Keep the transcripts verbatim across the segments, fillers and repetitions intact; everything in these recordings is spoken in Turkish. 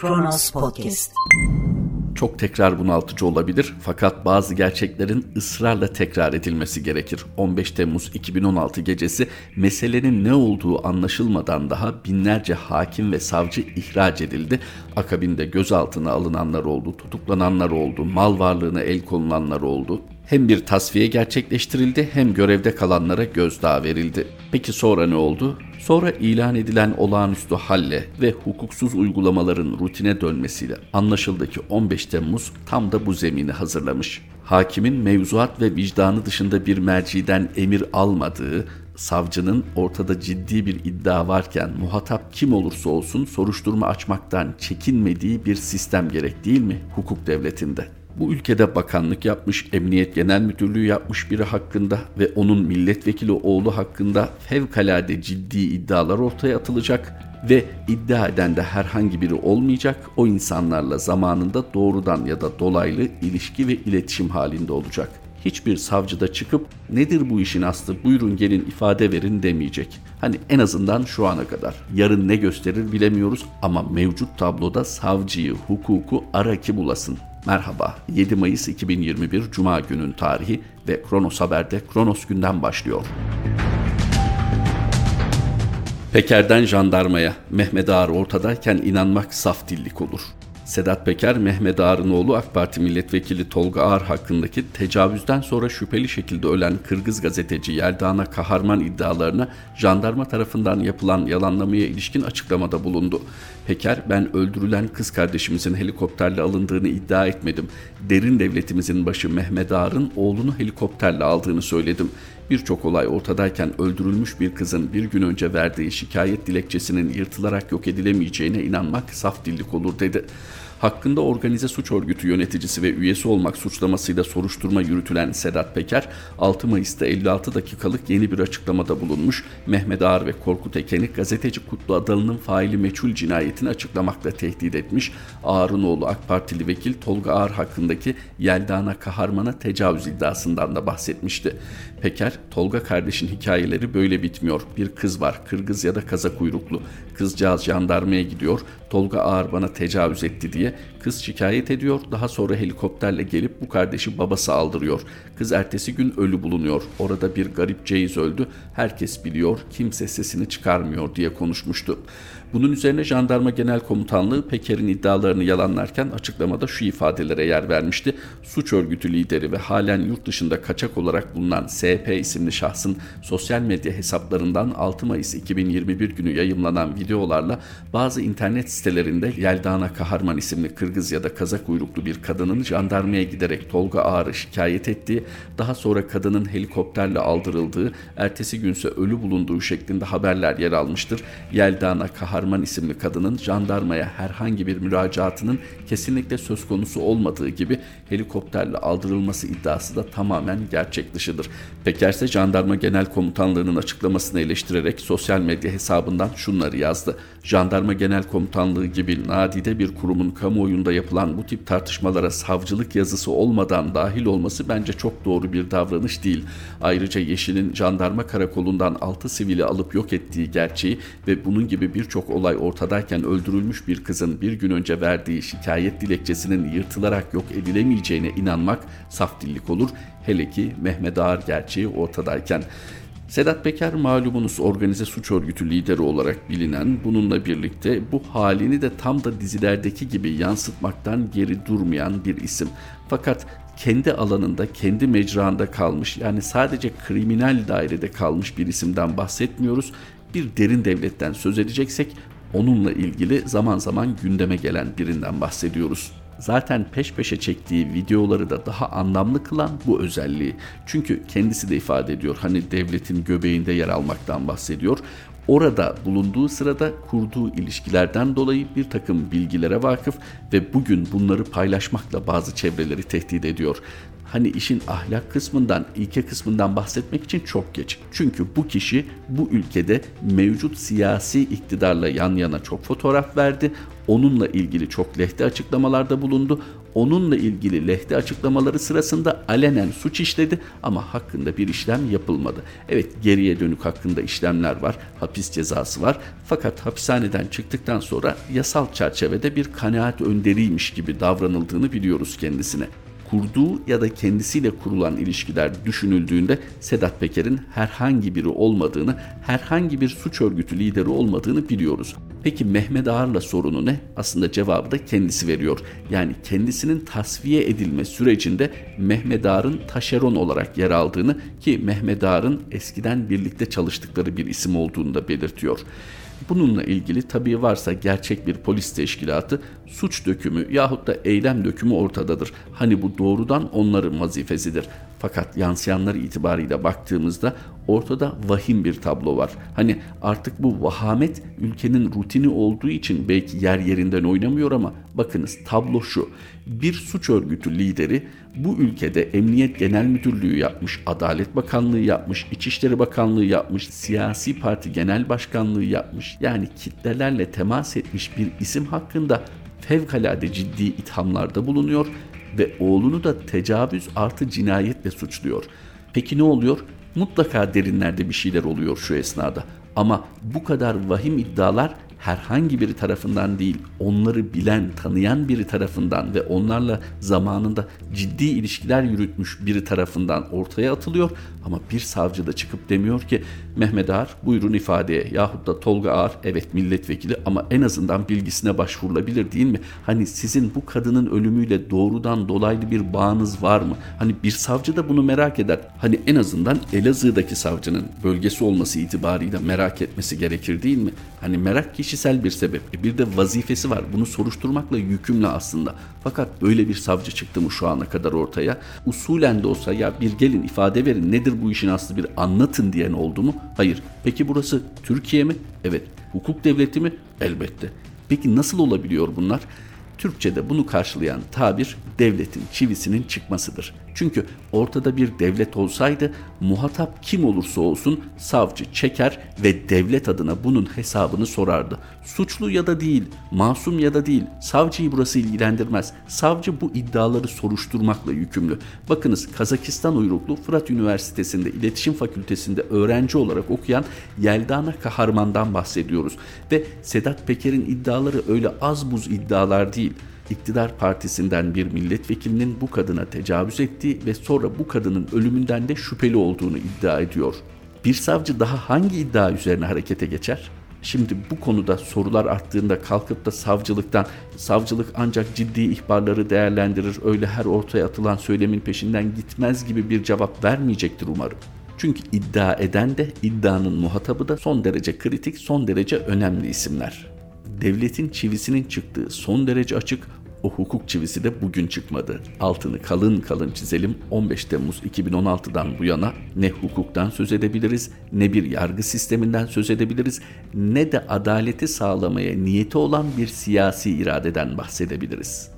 Kronos Podcast. Çok tekrar bunaltıcı olabilir fakat bazı gerçeklerin ısrarla tekrar edilmesi gerekir. on beş Temmuz iki bin on altı gecesi meselenin ne olduğu anlaşılmadan daha binlerce hakim ve savcı ihraç edildi. Akabinde gözaltına alınanlar oldu, tutuklananlar oldu, mal varlığına el konulanlar oldu. Hem bir tasfiye gerçekleştirildi hem görevde kalanlara gözdağı verildi. Peki sonra ne oldu? Sonra ilan edilen olağanüstü halle ve hukuksuz uygulamaların rutine dönmesiyle anlaşıldı ki on beş Temmuz tam da bu zemini hazırlamış. Hakimin mevzuat ve vicdanı dışında bir merciden emir almadığı, savcının ortada ciddi bir iddia varken muhatap kim olursa olsun soruşturma açmaktan çekinmediği bir sistem gerek değil mi hukuk devletinde? Bu ülkede bakanlık yapmış, Emniyet Genel Müdürlüğü yapmış biri hakkında ve onun milletvekili oğlu hakkında fevkalade ciddi iddialar ortaya atılacak ve iddia eden de herhangi biri olmayacak, o insanlarla zamanında doğrudan ya da dolaylı ilişki ve iletişim halinde olacak. Hiçbir savcı da çıkıp nedir bu işin aslı, buyurun gelin ifade verin demeyecek. Hani en azından şu ana kadar. Yarın ne gösterir bilemiyoruz ama mevcut tabloda savcıyı, hukuku ara ki bulasın. Merhaba, yedi Mayıs iki bin yirmi bir Cuma günün tarihi ve Kronos Haber'de Kronos günden başlıyor. Peker'den jandarmaya, Mehmet Ağar ortadayken inanmak saf dillik olur. Sedat Peker, Mehmet Ağar'ın oğlu AK Parti milletvekili Tolga Ağar hakkındaki tecavüzden sonra şüpheli şekilde ölen Kırgız gazeteci Yeldana Kaharman iddialarına jandarma tarafından yapılan yalanlamaya ilişkin açıklamada bulundu. Peker, ben öldürülen kız kardeşimizin helikopterle alındığını iddia etmedim. Derin devletimizin başı Mehmet Ağar'ın oğlunu helikopterle aldığını söyledim. Birçok olay ortadayken öldürülmüş bir kızın bir gün önce verdiği şikayet dilekçesinin yırtılarak yok edilemeyeceğine inanmak saf dillik olur dedi. Hakkında organize suç örgütü yöneticisi ve üyesi olmak suçlamasıyla soruşturma yürütülen Sedat Peker, altı Mayıs'ta elli altı dakikalık yeni bir açıklamada bulunmuş, Mehmet Ağar ve Korkut Eken'i gazeteci Kutlu Adalı'nın faili meçhul cinayetini açıklamakla tehdit etmiş, Ağar'ın oğlu AK Partili vekil Tolga Ağar hakkındaki Yeldana Kaharman'a tecavüz iddiasından da bahsetmişti. Peker, Tolga kardeşin hikayeleri böyle bitmiyor. Bir kız var, Kırgız ya da Kazak uyruklu. Kızcağız jandarmaya gidiyor, Tolga Ağar bana tecavüz etti diye. Kız şikayet ediyor, daha sonra helikopterle gelip bu kardeşi babası aldırıyor. Kız ertesi gün ölü bulunuyor. Orada bir garip ceyiz öldü, herkes biliyor, kimse sesini çıkarmıyor diye konuşmuştu. Bunun üzerine Jandarma Genel Komutanlığı Peker'in iddialarını yalanlarken açıklamada şu ifadelere yer vermişti. Suç örgütü lideri ve halen yurt dışında kaçak olarak bulunan S P isimli şahsın sosyal medya hesaplarından altı Mayıs iki bin yirmi bir günü yayımlanan videolarla bazı internet sitelerinde Yeldana Kaharman isimli Kırgız ya da Kazak uyruklu bir kadının jandarmaya giderek Tolga Ağar'ı şikayet ettiği, daha sonra kadının helikopterle aldırıldığı, ertesi günse ölü bulunduğu şeklinde haberler yer almıştır. Yeldana Kaharman Harman isimli kadının jandarmaya herhangi bir müracaatının kesinlikle söz konusu olmadığı gibi helikopterle aldırılması iddiası da tamamen gerçek dışıdır. Peker ise Jandarma Genel Komutanlığı'nın açıklamasını eleştirerek sosyal medya hesabından şunları yazdı. Jandarma Genel Komutanlığı gibi nadide bir kurumun kamuoyunda yapılan bu tip tartışmalara savcılık yazısı olmadan dahil olması bence çok doğru bir davranış değil. Ayrıca Yeşil'in jandarma karakolundan altı sivili alıp yok ettiği gerçeği ve bunun gibi birçok olay ortadayken öldürülmüş bir kızın bir gün önce verdiği şikayet dilekçesinin yırtılarak yok edilemeyeceğine inanmak saf dillik olur. Hele ki Mehmet Ağar gerçeği ortadayken. Sedat Peker malumunuz organize suç örgütü lideri olarak bilinen, bununla birlikte bu halini de tam da dizilerdeki gibi yansıtmaktan geri durmayan bir isim. Fakat kendi alanında, kendi mecraında kalmış, yani sadece kriminal dairede kalmış bir isimden bahsetmiyoruz. Bir derin devletten söz edeceksek onunla ilgili zaman zaman gündeme gelen birinden bahsediyoruz. Zaten peş peşe çektiği videoları da daha anlamlı kılan bu özelliği. Çünkü kendisi de ifade ediyor, hani devletin göbeğinde yer almaktan bahsediyor. Orada bulunduğu sırada kurduğu ilişkilerden dolayı bir takım bilgilere vakıf ve bugün bunları paylaşmakla bazı çevreleri tehdit ediyor. Hani işin ahlak kısmından, ilke kısmından bahsetmek için çok geç. Çünkü bu kişi bu ülkede mevcut siyasi iktidarla yan yana çok fotoğraf verdi. Onunla ilgili çok lehte açıklamalarda bulundu. onunla ilgili lehte açıklamaları sırasında alenen suç işledi ama hakkında bir işlem yapılmadı. Evet, geriye dönük hakkında işlemler var, hapis cezası var fakat hapishaneden çıktıktan sonra yasal çerçevede bir kanaat önderiymiş gibi davranıldığını biliyoruz kendisine. Kurduğu ya da kendisiyle kurulan ilişkiler düşünüldüğünde Sedat Peker'in herhangi biri olmadığını, herhangi bir suç örgütü lideri olmadığını biliyoruz. Peki Mehmet Ağar'la sorunu ne? Aslında cevabı da kendisi veriyor. Yani kendisinin tasfiye edilme sürecinde Mehmet Ağar'ın taşeron olarak yer aldığını ki Mehmet Ağar'ın eskiden birlikte çalıştıkları bir isim olduğunu da belirtiyor. Bununla ilgili tabii varsa gerçek bir polis teşkilatı suç dökümü yahut da eylem dökümü ortadadır. Hani bu doğrudan onların vazifesidir. Fakat yansıyanlar itibariyle baktığımızda ortada vahim bir tablo var. Hani artık bu vahamet ülkenin rutini olduğu için belki yer yerinden oynamıyor ama bakınız tablo şu. Bir suç örgütü lideri bu ülkede Emniyet Genel Müdürlüğü yapmış, Adalet Bakanlığı yapmış, İçişleri Bakanlığı yapmış, siyasi parti genel başkanlığı yapmış. Yani kitlelerle temas etmiş bir isim hakkında fevkalade ciddi ithamlarda bulunuyor ve oğlunu da tecavüz artı cinayetle suçluyor. Peki ne oluyor? Mutlaka derinlerde bir şeyler oluyor şu esnada. Ama bu kadar vahim iddialar herhangi biri tarafından değil, onları bilen, tanıyan biri tarafından ve onlarla zamanında ciddi ilişkiler yürütmüş biri tarafından ortaya atılıyor. Ama bir savcı da çıkıp demiyor ki Mehmet Ağar buyurun ifadeye yahut da Tolga Ağar evet milletvekili ama en azından bilgisine başvurulabilir değil mi? Hani sizin bu kadının ölümüyle doğrudan dolaylı bir bağınız var mı? Hani bir savcı da bunu merak eder. Hani en azından Elazığ'daki savcının bölgesi olması itibariyle merak etmesi gerekir değil mi? Hani merak ki kişisel bir sebep. Bir de vazifesi var. Bunu soruşturmakla yükümlü aslında. Fakat böyle bir savcı çıktı mı şu ana kadar ortaya? Usulen de olsa ya bir gelin ifade verin nedir bu işin aslı bir anlatın diyen oldu mu? Hayır. Peki burası Türkiye mi? Evet. Hukuk devleti mi? Elbette. Peki nasıl olabiliyor bunlar? Türkçe'de bunu karşılayan tabir devletin çivisinin çıkmasıdır. Çünkü ortada bir devlet olsaydı muhatap kim olursa olsun savcı çeker ve devlet adına bunun hesabını sorardı. Suçlu ya da değil, masum ya da değil, savcıyı burası ilgilendirmez. Savcı bu iddiaları soruşturmakla yükümlü. Bakınız Kazakistan uyruklu Fırat Üniversitesi'nde İletişim Fakültesi'nde öğrenci olarak okuyan Yeldana Kaharman'dan bahsediyoruz. Ve Sedat Peker'in iddiaları öyle az buz iddialar değil. İktidar partisinden bir milletvekilinin bu kadına tecavüz ettiği ve sonra bu kadının ölümünden de şüpheli olduğunu iddia ediyor. Bir savcı daha hangi iddia üzerine harekete geçer? Şimdi bu konuda sorular arttığında kalkıp da savcılıktan, savcılık ancak ciddi ihbarları değerlendirir, öyle her ortaya atılan söylemin peşinden gitmez gibi bir cevap vermeyecektir umarım. Çünkü iddia eden de, iddianın muhatabı da son derece kritik, son derece önemli isimler. Devletin çivisinin çıktığı son derece açık, o hukuk çivisi de bugün çıkmadı. Altını kalın kalın çizelim, on beş Temmuz iki bin on altıdan bu yana ne hukuktan söz edebiliriz, ne bir yargı sisteminden söz edebiliriz, ne de adaleti sağlamaya niyeti olan bir siyasi iradeden bahsedebiliriz.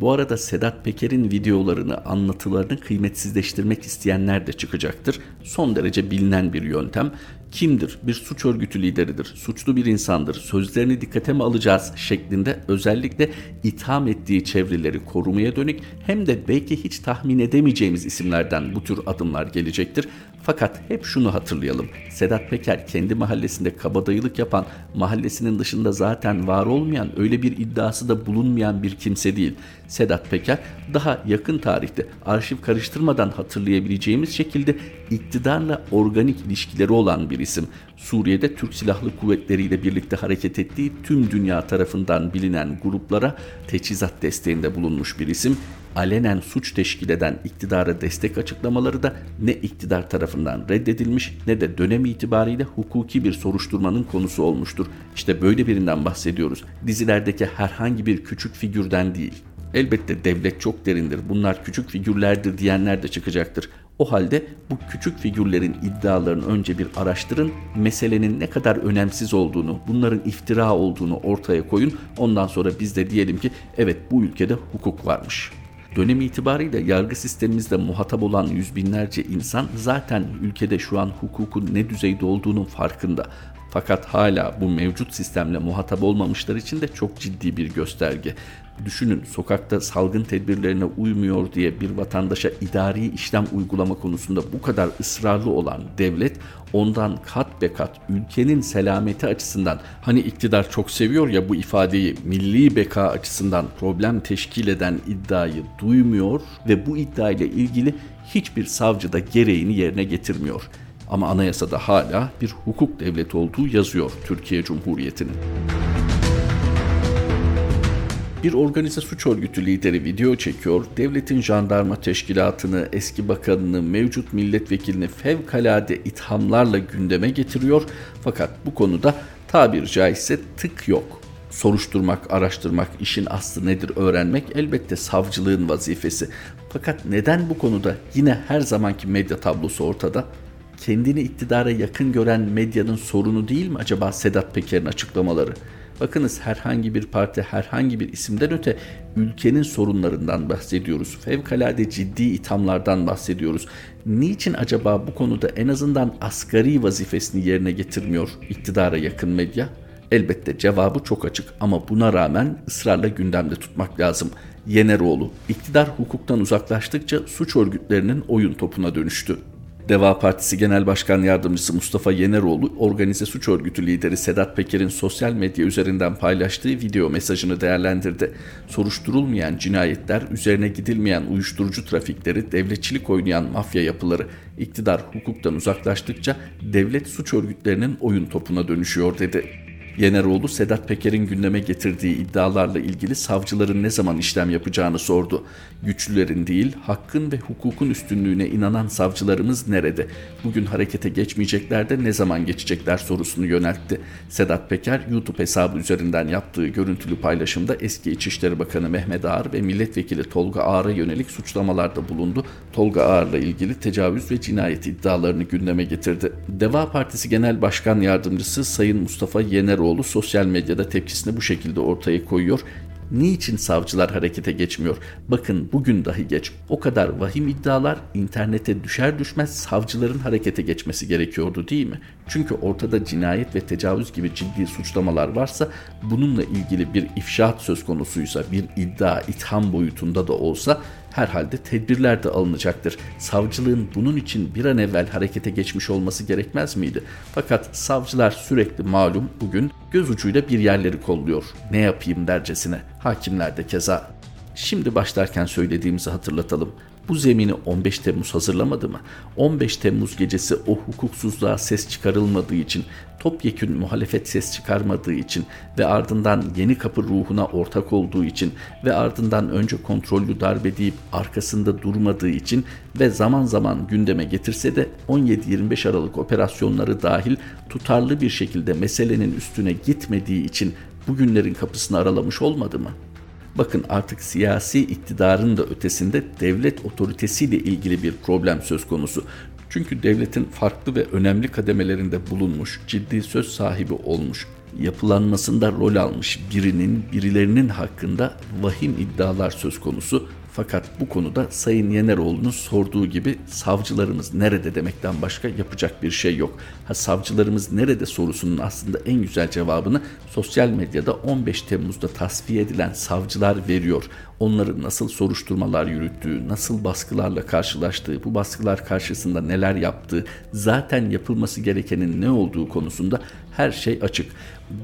Bu arada Sedat Peker'in videolarını, anlatılarını kıymetsizleştirmek isteyenler de çıkacaktır. Son derece bilinen bir yöntem. Kimdir? Bir suç örgütü lideridir, suçlu bir insandır, sözlerini dikkate mi alacağız şeklinde özellikle itham ettiği çevreleri korumaya dönük hem de belki hiç tahmin edemeyeceğimiz isimlerden bu tür adımlar gelecektir. Fakat hep şunu hatırlayalım. Sedat Peker kendi mahallesinde kabadayılık yapan, mahallesinin dışında zaten var olmayan, öyle bir iddiası da bulunmayan bir kimse değil. Sedat Peker daha yakın tarihte arşiv karıştırmadan hatırlayabileceğimiz şekilde iktidarla organik ilişkileri olan bir isim. Suriye'de Türk Silahlı Kuvvetleri ile birlikte hareket ettiği tüm dünya tarafından bilinen gruplara teçhizat desteğinde bulunmuş bir isim. Alenen suç teşkil eden iktidara destek açıklamaları da ne iktidar tarafından reddedilmiş ne de dönem itibariyle hukuki bir soruşturmanın konusu olmuştur. İşte böyle birinden bahsediyoruz. Dizilerdeki herhangi bir küçük figürden değil. Elbette devlet çok derindir, bunlar küçük figürlerdir diyenler de çıkacaktır. O halde bu küçük figürlerin iddialarını önce bir araştırın, meselenin ne kadar önemsiz olduğunu, bunların iftira olduğunu ortaya koyun. Ondan sonra biz de diyelim ki evet bu ülkede hukuk varmış. Dönem itibariyle yargı sistemimizde muhatap olan yüz binlerce insan zaten ülkede şu an hukukun ne düzeyde olduğunun farkında. Fakat hala bu mevcut sistemle muhatap olmamışlar için de çok ciddi bir gösterge. Düşünün, sokakta salgın tedbirlerine uymuyor diye bir vatandaşa idari işlem uygulama konusunda bu kadar ısrarlı olan devlet, ondan kat be kat ülkenin selameti açısından, hani iktidar çok seviyor ya bu ifadeyi, milli beka açısından problem teşkil eden iddiayı duymuyor ve bu iddiayla ilgili hiçbir savcı da gereğini yerine getirmiyor. Ama anayasada hala bir hukuk devleti olduğu yazıyor Türkiye Cumhuriyeti'nin. Bir organize suç örgütü lideri video çekiyor, devletin jandarma teşkilatını, eski bakanını, mevcut milletvekilini fevkalade ithamlarla gündeme getiriyor. Fakat bu konuda tabir caizse tık yok. Soruşturmak, araştırmak, işin aslı nedir öğrenmek elbette savcılığın vazifesi. Fakat neden bu konuda yine her zamanki medya tablosu ortada? Kendini iktidara yakın gören medyanın sorunu değil mi acaba Sedat Peker'in açıklamaları? Bakınız, herhangi bir parti, herhangi bir isimden öte ülkenin sorunlarından bahsediyoruz. Fevkalade ciddi ithamlardan bahsediyoruz. Niçin acaba bu konuda en azından asgari vazifesini yerine getirmiyor iktidara yakın medya? Elbette cevabı çok açık ama buna rağmen ısrarla gündemde tutmak lazım. Yeneroğlu, iktidar hukuktan uzaklaştıkça suç örgütlerinin oyun topuna dönüştü. Deva Partisi Genel Başkan Yardımcısı Mustafa Yeneroğlu, organize suç örgütü lideri Sedat Peker'in sosyal medya üzerinden paylaştığı video mesajını değerlendirdi. Soruşturulmayan cinayetler, üzerine gidilmeyen uyuşturucu trafikleri, devletçilik oynayan mafya yapıları, iktidar hukuktan uzaklaştıkça devlet suç örgütlerinin oyun topuna dönüşüyor dedi. Yeneroğlu, Sedat Peker'in gündeme getirdiği iddialarla ilgili savcıların ne zaman işlem yapacağını sordu. Güçlülerin değil, hakkın ve hukukun üstünlüğüne inanan savcılarımız nerede? Bugün harekete geçmeyecekler de ne zaman geçecekler sorusunu yöneltti. Sedat Peker, YouTube hesabı üzerinden yaptığı görüntülü paylaşımda eski İçişleri Bakanı Mehmet Ağar ve Milletvekili Tolga Ağar'a yönelik suçlamalarda bulundu. Tolga Ağar'la ilgili tecavüz ve cinayet iddialarını gündeme getirdi. Deva Partisi Genel Başkan Yardımcısı Sayın Mustafa Yeneroğlu sosyal medyada tepkisini bu şekilde ortaya koyuyor. Niçin savcılar harekete geçmiyor? Bakın, bugün dahi geç. O kadar vahim iddialar internete düşer düşmez savcıların harekete geçmesi gerekiyordu değil mi? Çünkü ortada cinayet ve tecavüz gibi ciddi suçlamalar varsa, bununla ilgili bir ifşaat söz konusuysa, bir iddia, itham boyutunda da olsa herhalde tedbirler de alınacaktır. Savcılığın bunun için bir an evvel harekete geçmiş olması gerekmez miydi? Fakat savcılar sürekli malum bugün göz ucuyla bir yerleri kolluyor. Ne yapayım dercesine. Hakimler de keza. Şimdi başlarken söylediğimizi hatırlatalım. Bu zemini on beş Temmuz hazırlamadı mı? on beş Temmuz gecesi o hukuksuzluğa ses çıkarılmadığı için, topyekün muhalefet ses çıkarmadığı için ve ardından yeni kapı ruhuna ortak olduğu için ve ardından önce kontrollü darbe deyip arkasında durmadığı için ve zaman zaman gündeme getirse de on yedi yirmi beş Aralık operasyonları dahil tutarlı bir şekilde meselenin üstüne gitmediği için bugünlerin kapısını aralamış olmadı mı? Bakın, artık siyasi iktidarın da ötesinde devlet otoritesiyle ilgili bir problem söz konusu. Çünkü devletin farklı ve önemli kademelerinde bulunmuş, ciddi söz sahibi olmuş, yapılanmasında rol almış birinin, birilerinin hakkında vahim iddialar söz konusu. Fakat bu konuda Sayın Yeneroğlu'nun sorduğu gibi savcılarımız nerede demekten başka yapacak bir şey yok. Ha, savcılarımız nerede sorusunun aslında en güzel cevabını sosyal medyada on beş Temmuz'da tasfiye edilen savcılar veriyor. Onların nasıl soruşturmalar yürüttüğü, nasıl baskılarla karşılaştığı, bu baskılar karşısında neler yaptığı, zaten yapılması gerekenin ne olduğu konusunda her şey açık.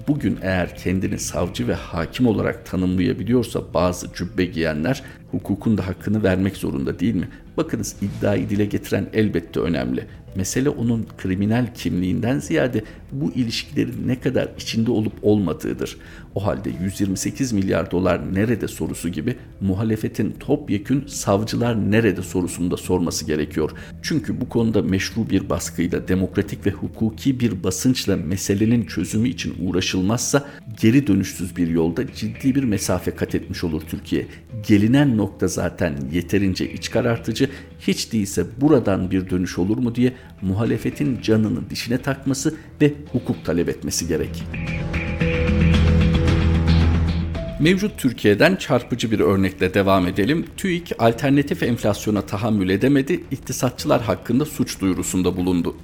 Bugün eğer kendini savcı ve hakim olarak tanımlayabiliyorsa bazı cübbe giyenler, hukukun da hakkını vermek zorunda değil mi? Bakınız, iddiayı dile getiren elbette önemli. Mesele onun kriminal kimliğinden ziyade bu ilişkilerin ne kadar içinde olup olmadığıdır. O halde yüz yirmi sekiz milyar dolar nerede sorusu gibi muhalefetin topyekün savcılar nerede sorusunu da sorması gerekiyor. Çünkü bu konuda meşru bir baskıyla, demokratik ve hukuki bir basınçla meselenin çözümü için uğraşılmazsa geri dönüşsüz bir yolda ciddi bir mesafe kat etmiş olur Türkiye. Gelinen nokta zaten yeterince iç karartıcı. Hiç değilse buradan bir dönüş olur mu diye muhalefetin canını dişine takması ve hukuk talep etmesi gerek. Mevcut Türkiye'den çarpıcı bir örnekle devam edelim. TÜİK alternatif enflasyona tahammül edemedi, iktisatçılar hakkında suç duyurusunda bulundu.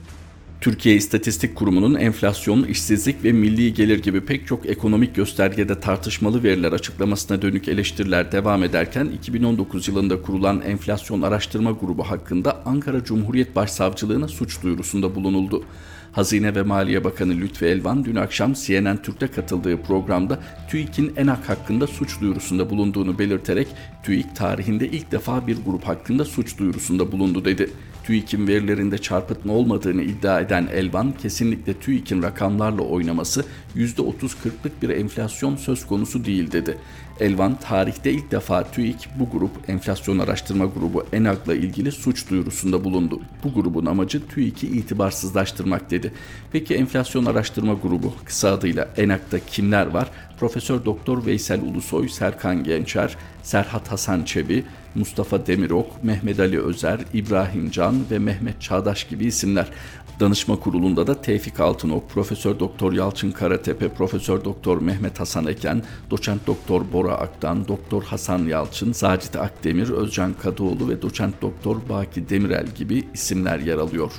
Türkiye İstatistik Kurumu'nun enflasyon, işsizlik ve milli gelir gibi pek çok ekonomik göstergede tartışmalı veriler açıklamasına dönük eleştiriler devam ederken iki bin on dokuz yılında kurulan Enflasyon Araştırma Grubu hakkında Ankara Cumhuriyet Başsavcılığına suç duyurusunda bulunuldu. Hazine ve Maliye Bakanı Lütfi Elvan dün akşam C N N Türk'te katıldığı programda TÜİK'in ENAG hakkında suç duyurusunda bulunduğunu belirterek TÜİK tarihinde ilk defa bir grup hakkında suç duyurusunda bulundu dedi. TÜİK'in verilerinde çarpıtma olmadığını iddia eden Elvan, kesinlikle TÜİK'in rakamlarla oynaması yüzde otuz kırklık bir enflasyon söz konusu değil dedi. Elvan, tarihte ilk defa TÜİK bu grup Enflasyon Araştırma Grubu ENAG'la ilgili suç duyurusunda bulundu. Bu grubun amacı TÜİK'i itibarsızlaştırmak dedi. Peki Enflasyon Araştırma Grubu, kısa adıyla ENAG'da kimler var? Profesör Doktor Veysel Ulusoy, Serkan Gençer, Serhat Hasan Çebi, Mustafa Demirok, Mehmet Ali Özer, İbrahim Can ve Mehmet Çağdaş gibi isimler. Danışma kurulunda da Tevfik Altınok, Profesör Doktor Yalçın Karatepe, Profesör Doktor Mehmet Hasan Eken, Doçent Doktor Bora Aktan, Doktor Hasan Yalçın, Zacit Akdemir, Özcan Kadıoğlu ve Doçent Doktor Baki Demirel gibi isimler yer alıyor.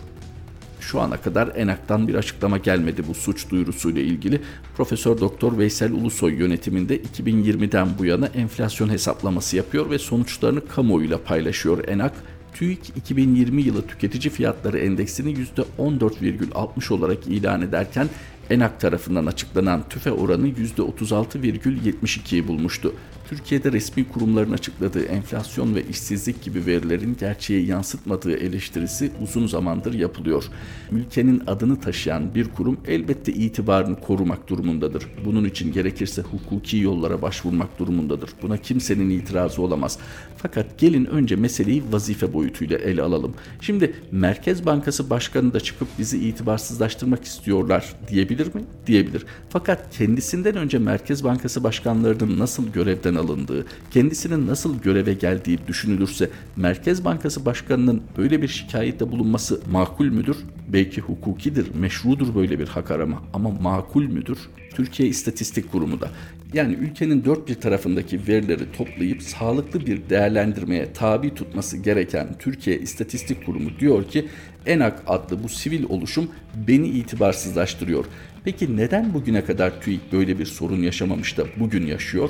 Şu ana kadar ENAG'dan bir açıklama gelmedi bu suç duyurusuyla ilgili. Profesör Doktor Veysel Ulusoy yönetiminde iki bin yirmiden bu yana enflasyon hesaplaması yapıyor ve sonuçlarını kamuoyuyla paylaşıyor ENAG. TÜİK iki bin yirmi yılı tüketici fiyatları endeksini yüzde on dört virgül altmış olarak ilan ederken ENAG tarafından açıklanan TÜFE oranı yüzde otuz altı virgül yetmiş ikiyi bulmuştu. Türkiye'de resmi kurumların açıkladığı enflasyon ve işsizlik gibi verilerin gerçeği yansıtmadığı eleştirisi uzun zamandır yapılıyor. Ülkenin adını taşıyan bir kurum elbette itibarını korumak durumundadır. Bunun için gerekirse hukuki yollara başvurmak durumundadır. Buna kimsenin itirazı olamaz. Fakat gelin önce meseleyi vazife boyutuyla ele alalım. Şimdi Merkez Bankası Başkanı da çıkıp bizi itibarsızlaştırmak istiyorlar diyebilir mi? Diyebilir. Fakat kendisinden önce Merkez Bankası başkanlarının nasıl görevden alındığı, kendisinin nasıl göreve geldiği düşünülürse Merkez Bankası Başkanı'nın böyle bir şikayette bulunması makul müdür? Belki hukukidir, meşrudur böyle bir hak arama ama makul müdür? Türkiye İstatistik Kurumu da, yani ülkenin dört bir tarafındaki verileri toplayıp sağlıklı bir değerlendirmeye tabi tutması gereken Türkiye İstatistik Kurumu diyor ki ENAG adlı bu sivil oluşum beni itibarsızlaştırıyor. Peki neden bugüne kadar TÜİK böyle bir sorun yaşamamış da bugün yaşıyor?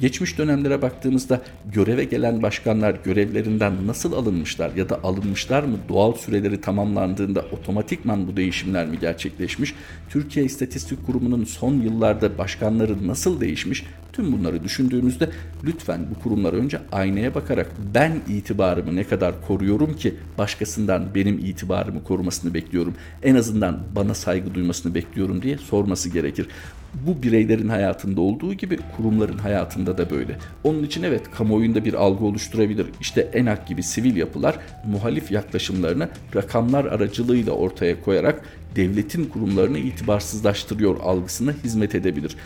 Geçmiş dönemlere baktığımızda göreve gelen başkanlar görevlerinden nasıl alınmışlar ya da alınmışlar mı? Doğal süreleri tamamlandığında otomatikman bu değişimler mi gerçekleşmiş? Türkiye İstatistik Kurumu'nun son yıllarda başkanları nasıl değişmiş? Tüm bunları düşündüğümüzde lütfen bu kurumlar önce aynaya bakarak ben itibarımı ne kadar koruyorum ki başkasından benim itibarımı korumasını bekliyorum, en azından bana saygı duymasını bekliyorum diye sorması gerekir. Bu bireylerin hayatında olduğu gibi kurumların hayatında da böyle. Onun için evet, kamuoyunda bir algı oluşturabilir. İşte ENAG gibi sivil yapılar muhalif yaklaşımlarını rakamlar aracılığıyla ortaya koyarak devletin kurumlarını itibarsızlaştırıyor algısına hizmet edebilir.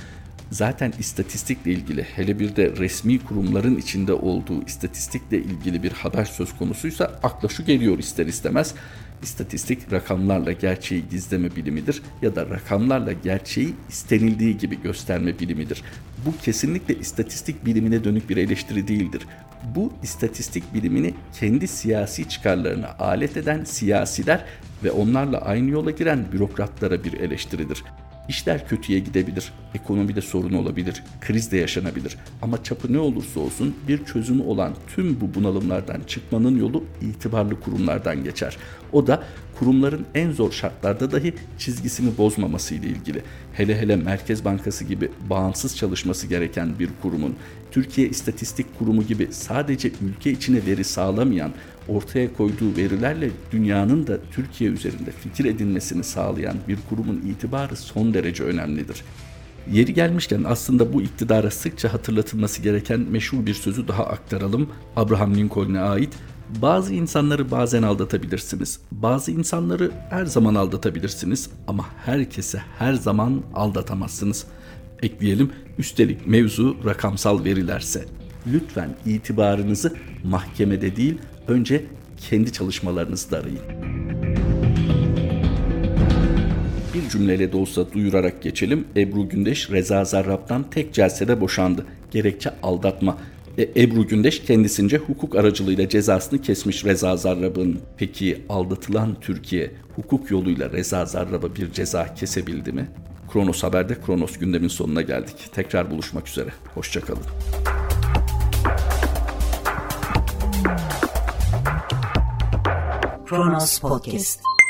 Zaten istatistikle ilgili, hele bir de resmi kurumların içinde olduğu istatistikle ilgili bir haber söz konusuysa akla şu geliyor ister istemez. İstatistik rakamlarla gerçeği gizleme bilimidir ya da rakamlarla gerçeği istenildiği gibi gösterme bilimidir. Bu kesinlikle istatistik bilimine dönük bir eleştiri değildir. Bu istatistik bilimini kendi siyasi çıkarlarına alet eden siyasiler ve onlarla aynı yola giren bürokratlara bir eleştiridir. İşler kötüye gidebilir, ekonomide sorun olabilir, kriz de yaşanabilir ama çapı ne olursa olsun bir çözümü olan tüm bu bunalımlardan çıkmanın yolu itibarlı kurumlardan geçer. O da kurumların en zor şartlarda dahi çizgisini bozmaması ile ilgili. Hele hele Merkez Bankası gibi bağımsız çalışması gereken bir kurumun, Türkiye İstatistik Kurumu gibi sadece ülke içine veri sağlamayan, ortaya koyduğu verilerle dünyanın da Türkiye üzerinde fikir edinmesini sağlayan bir kurumun itibarı son derece önemlidir. Yeri gelmişken aslında bu iktidara sıkça hatırlatılması gereken meşhur bir sözü daha aktaralım. Abraham Lincoln'e ait. Bazı insanları bazen aldatabilirsiniz, bazı insanları her zaman aldatabilirsiniz ama herkesi her zaman aldatamazsınız. Ekleyelim, üstelik mevzu rakamsal verilerse. Lütfen itibarınızı mahkemede değil, önce kendi çalışmalarınızda arayın. Bir cümleyle de olsa duyurarak geçelim. Ebru Gündeş Reza Zarrab'dan tek celsede boşandı. Gerekçe aldatma. E, Ebru Gündeş kendisince hukuk aracılığıyla cezasını kesmiş Reza Zarrab'ın. Peki aldatılan Türkiye hukuk yoluyla Reza Zarrab'a bir ceza kesebildi mi? Kronos Haber'de Kronos gündemin sonuna geldik. Tekrar buluşmak üzere. Hoşçakalın. Kronos Podcast.